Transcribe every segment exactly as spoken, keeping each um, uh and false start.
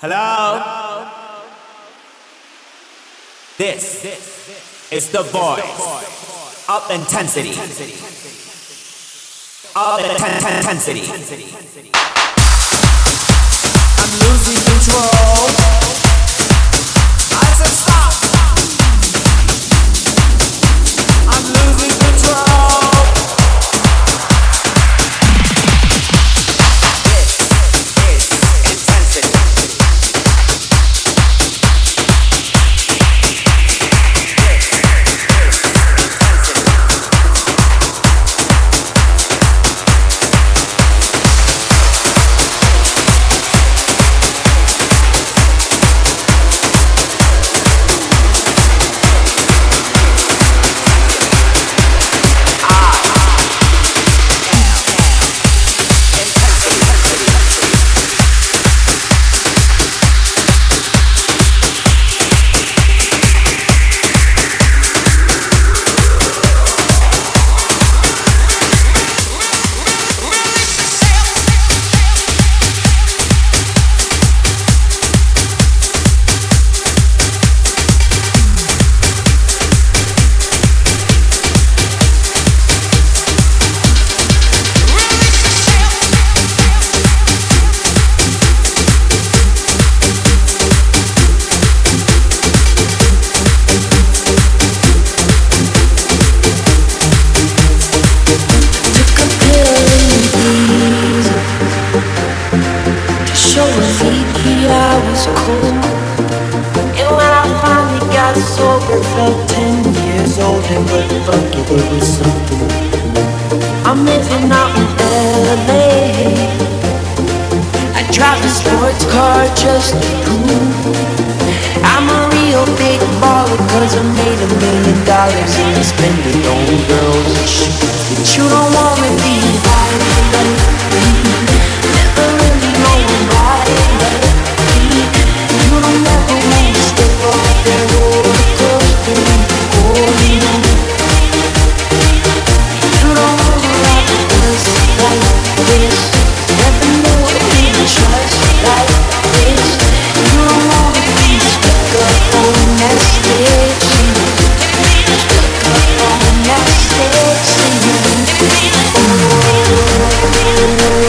Hello? This is the voice of intensity. Of intensity. I'm losing control. I said stop. I'm losing control. We'll be right back.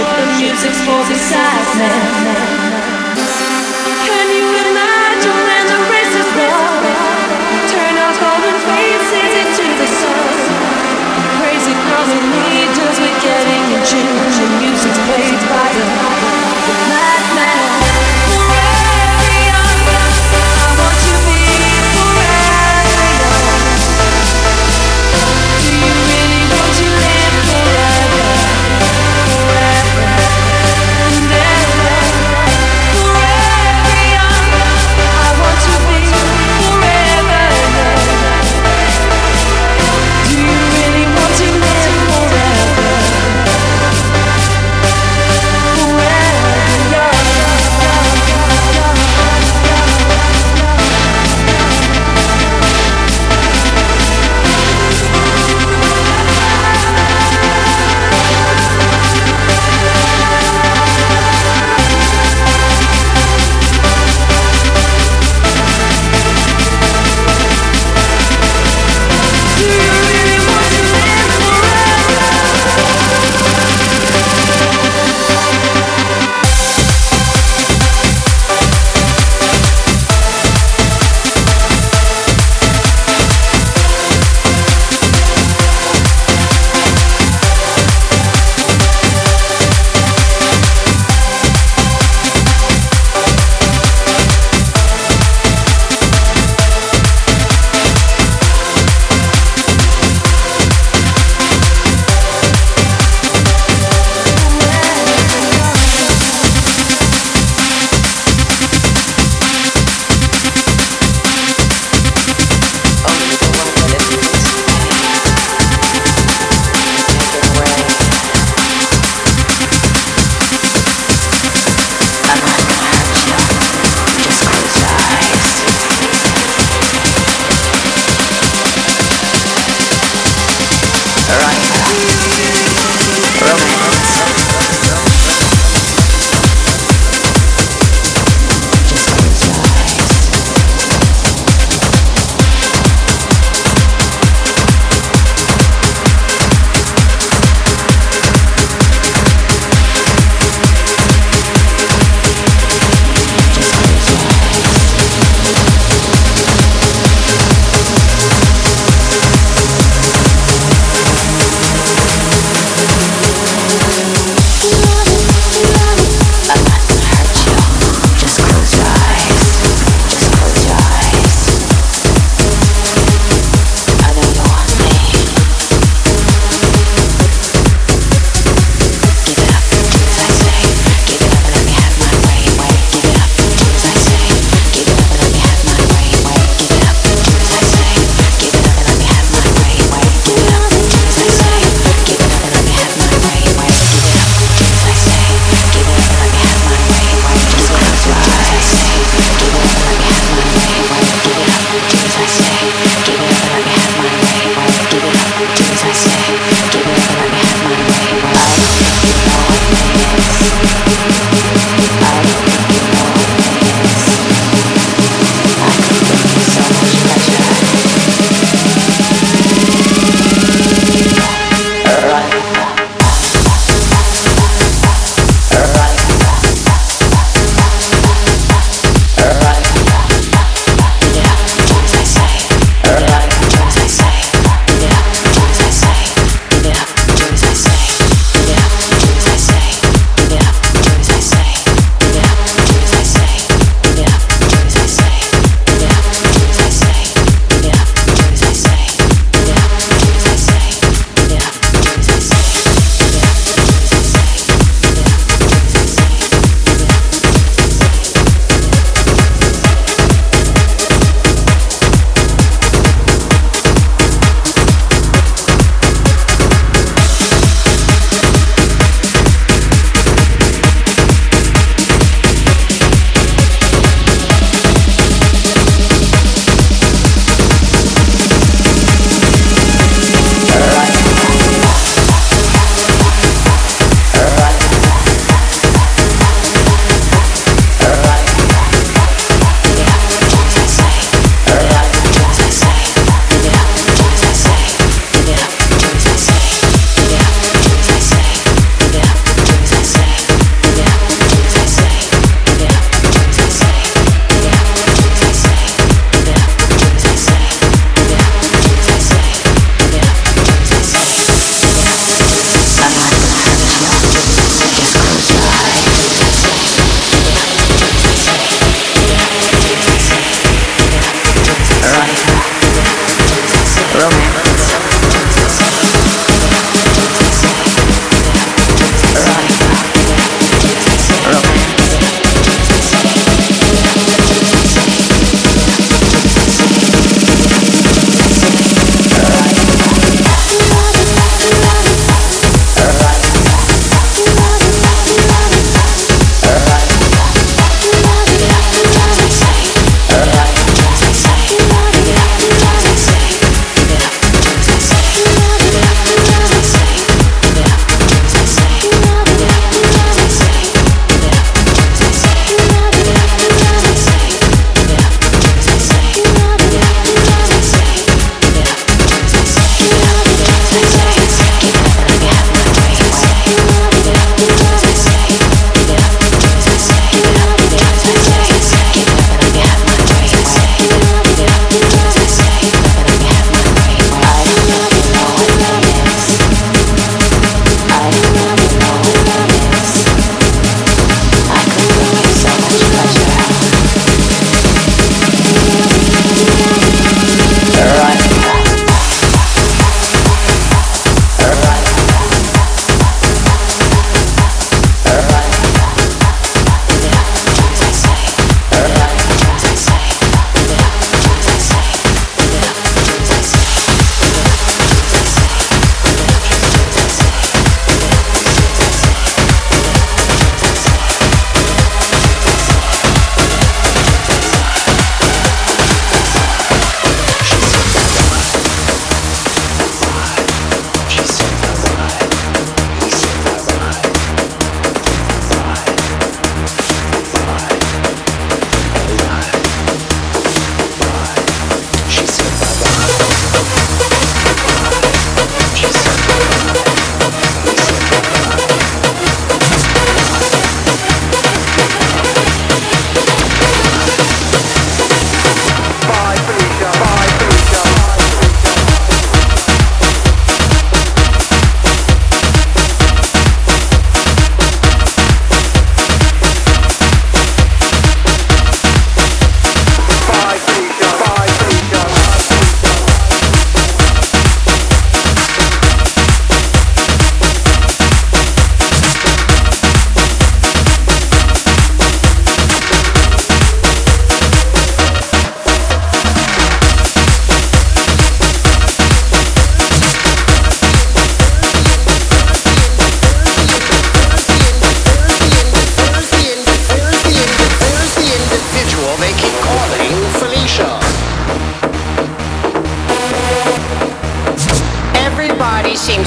If the music's full of excitement, can you imagine when the race is won? Turn our golden faces into the sun. Crazy girls and leaders, we're getting in tune. The music's played by the madman. Forever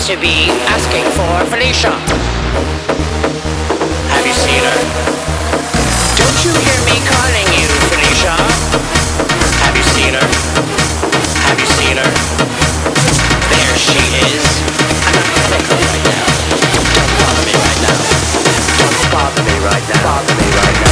seems to be asking for Felicia. Have you seen her? Don't you hear me calling you, Felicia? Have you seen her? Have you seen her? There she is. I'm not critical right now. Don't bother me right now. Don't bother me right now. Bother me right now.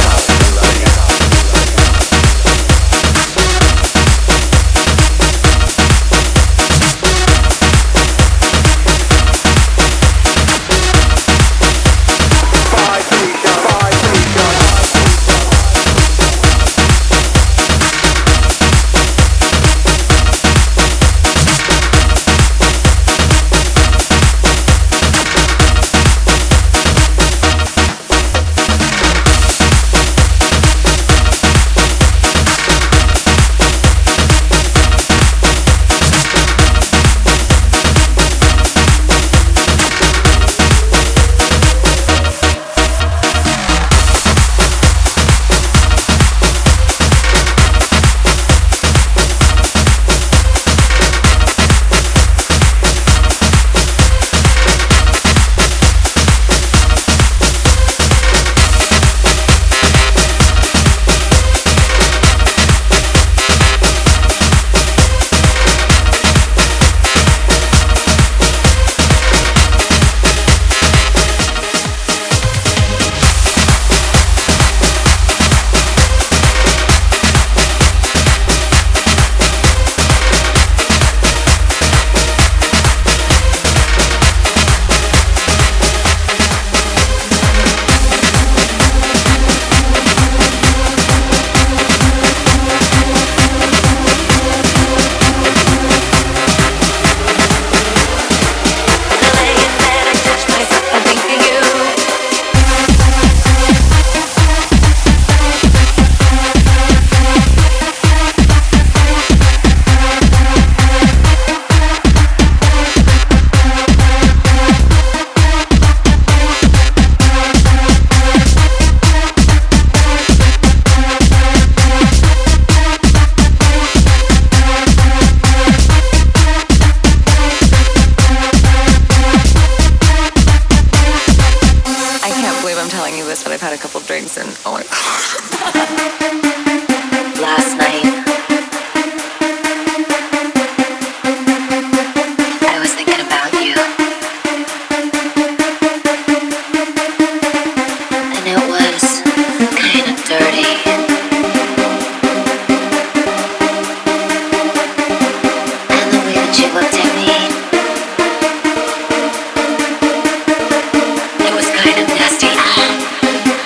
Kind of nasty. Last night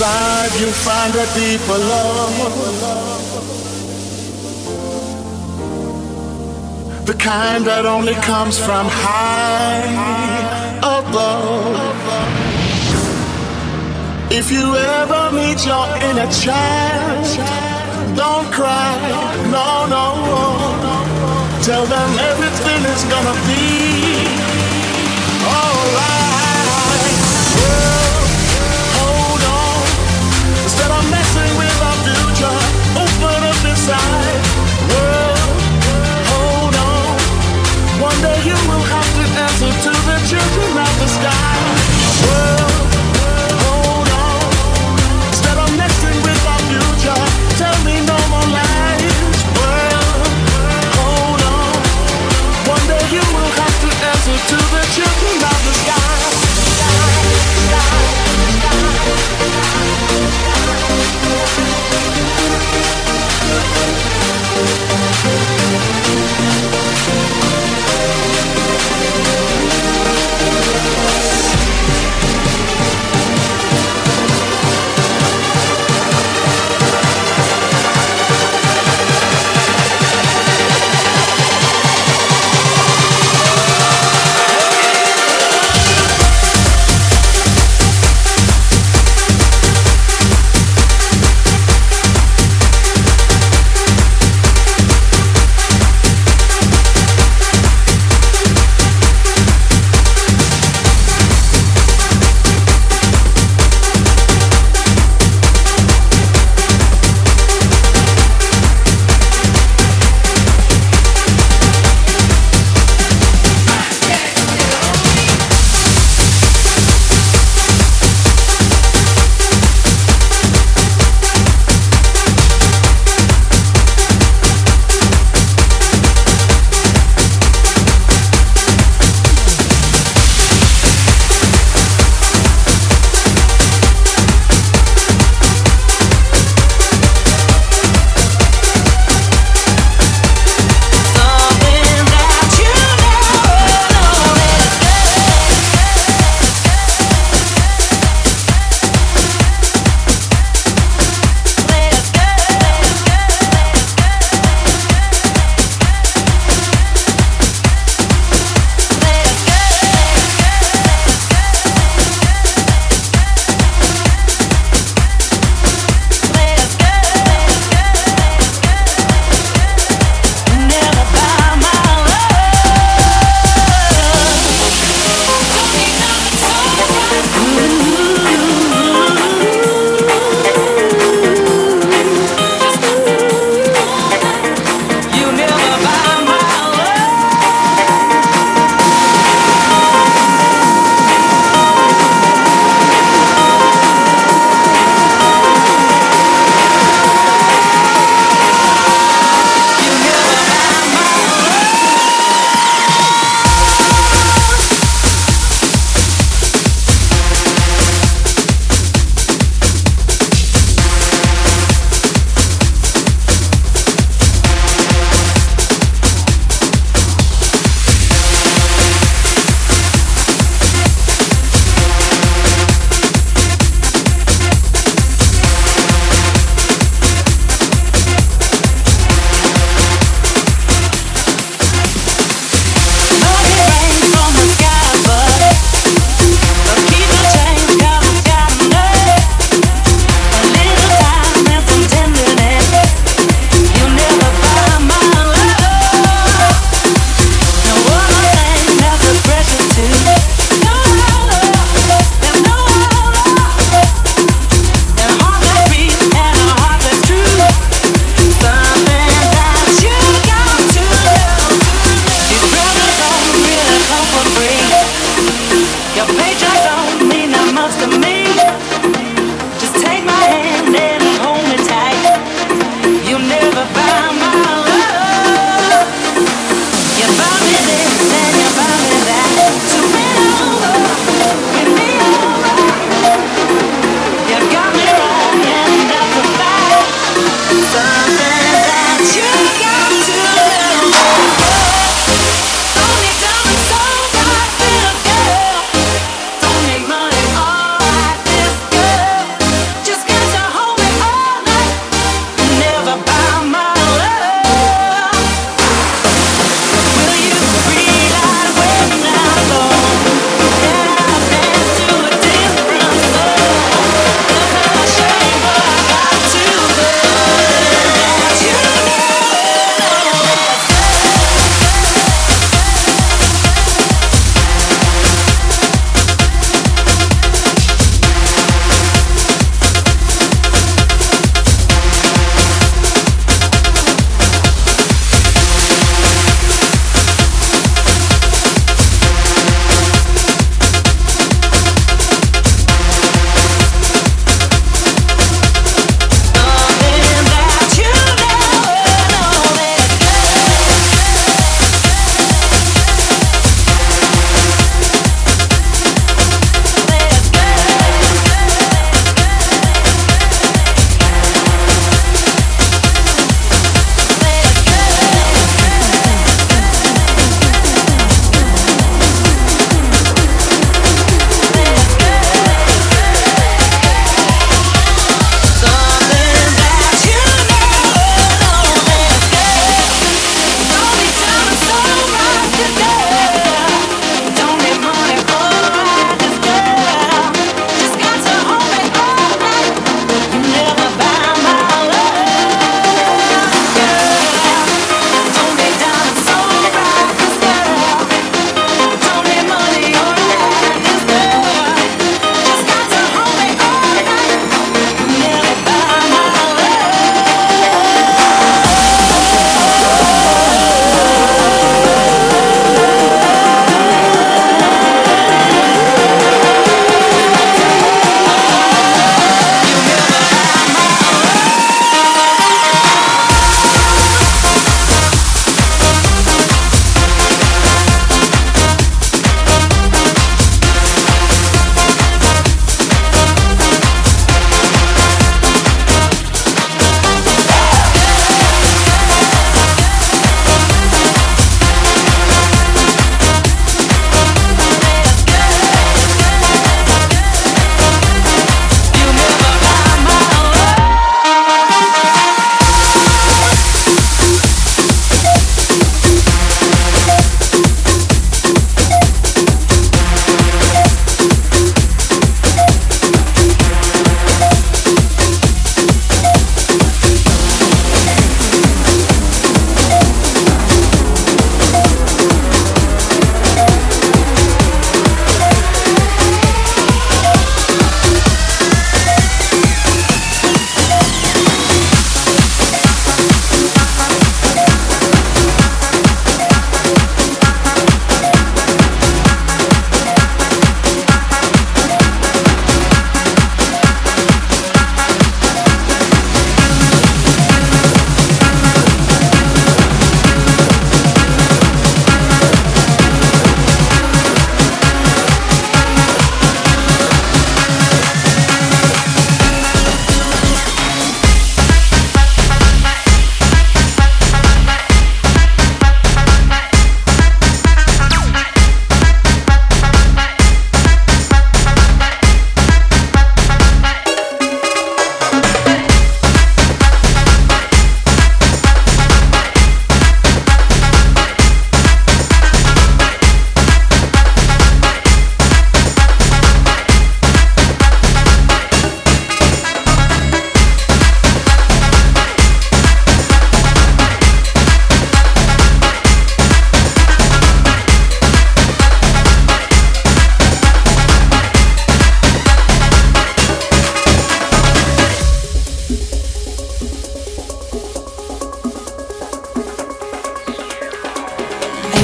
Inside you find a deeper love, the kind that only comes from high above. If you ever meet your inner child, don't cry, no, no, no. Tell them everything is gonna be alright. You will have to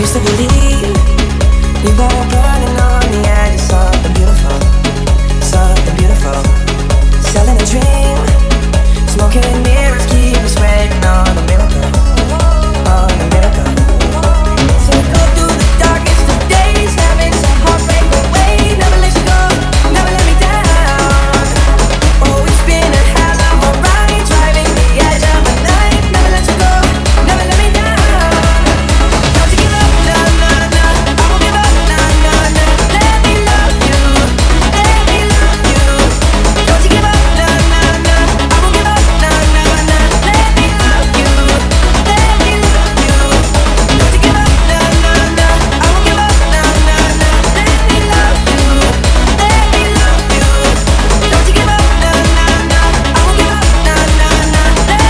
used to believe we were burning on the edge of something beautiful, something beautiful. Selling a dream, smoking mirrors keep us waiting on a miracle, on a miracle. So we go through the darkest of days, having some heartbreak away. Never let you go, never let me down. Oh, it's been a hell of a ride, driving the edge of the night. Never let you go, never let me down. Don't you give up, no, no, no. I won't give up, no, no, no. Let me love you, let me love you. Don't you give up, no, no, no. I won't give up, no, no, no. Let me love you, let me love you. Don't you give up, no, no, no. I won't give up, no, no, no. Let me love you, let me love you. Don't you give up, no, no, no. I won't give up, no, no, no. Let me love you, let me love you. You, you, you, you, you, you,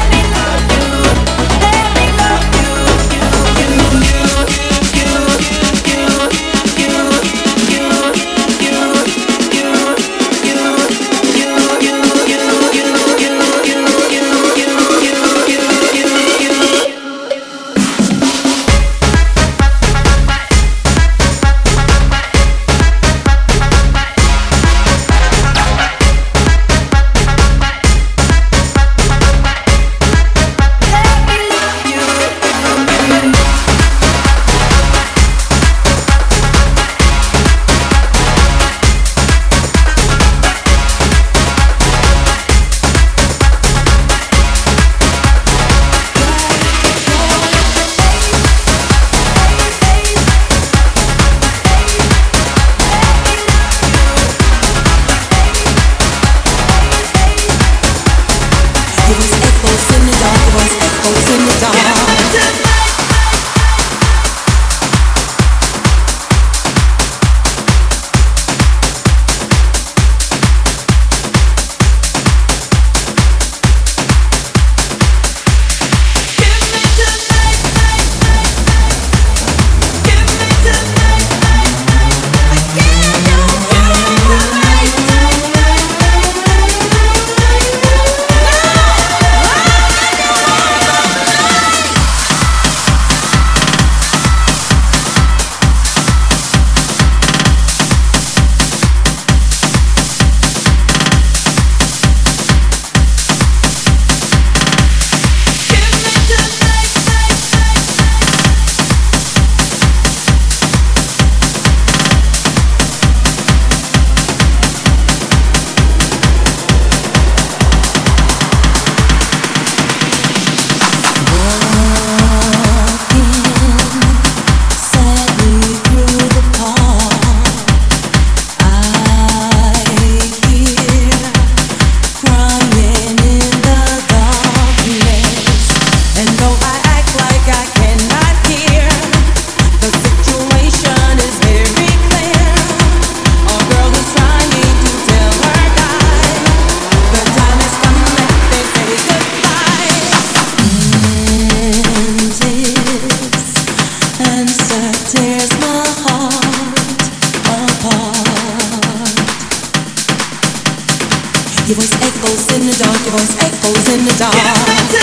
you, you, There was echoes in the dark, there was echoes in the dark. Your voice echoes in the dark, your voice echoes in the dark. Give me tonight, night,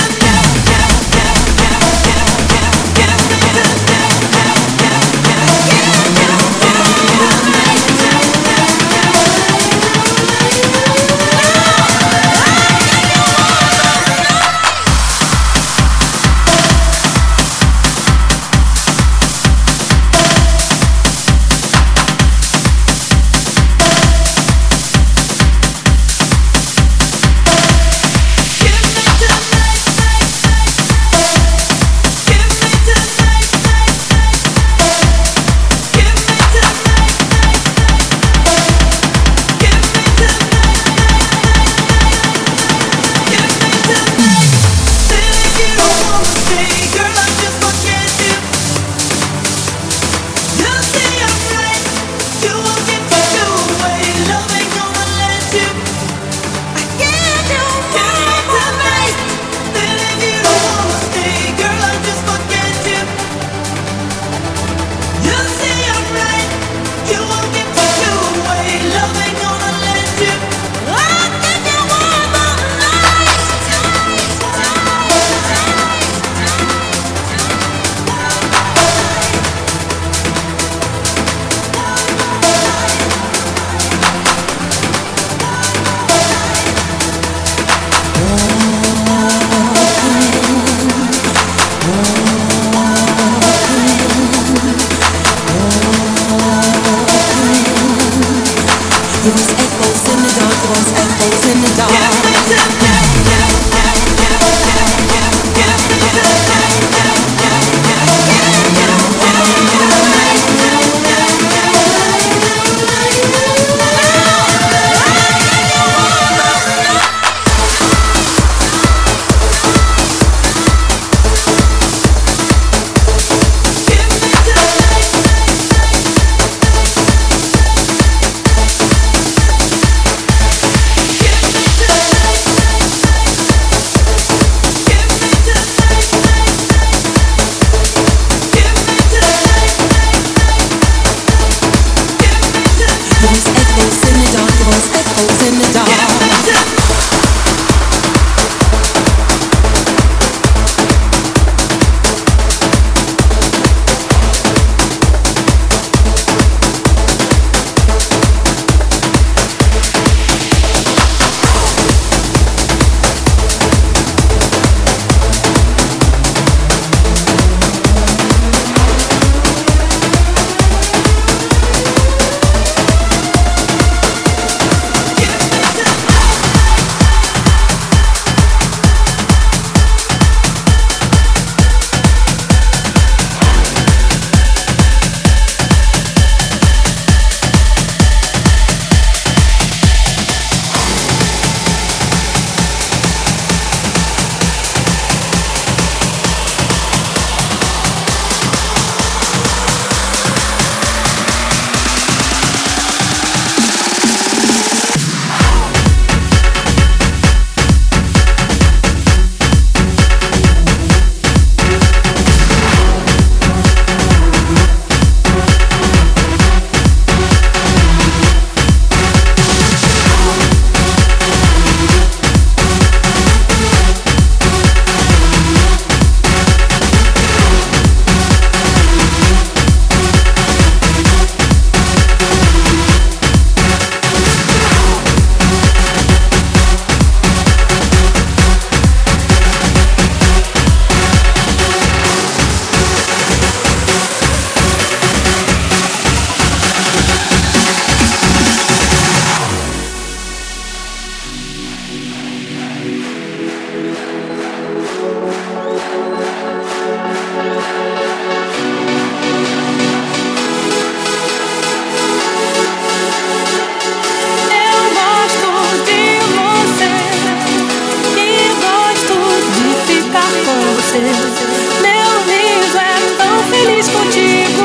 Meu Deus é tão feliz contigo,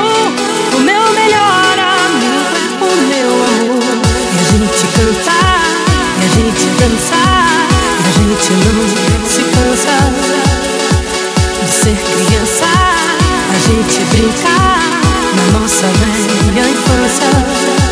o meu melhor amigo, o meu amor. E a gente cantar, e a gente dançar, e a gente não se cansa de ser criança. A gente brincar na nossa velha infância.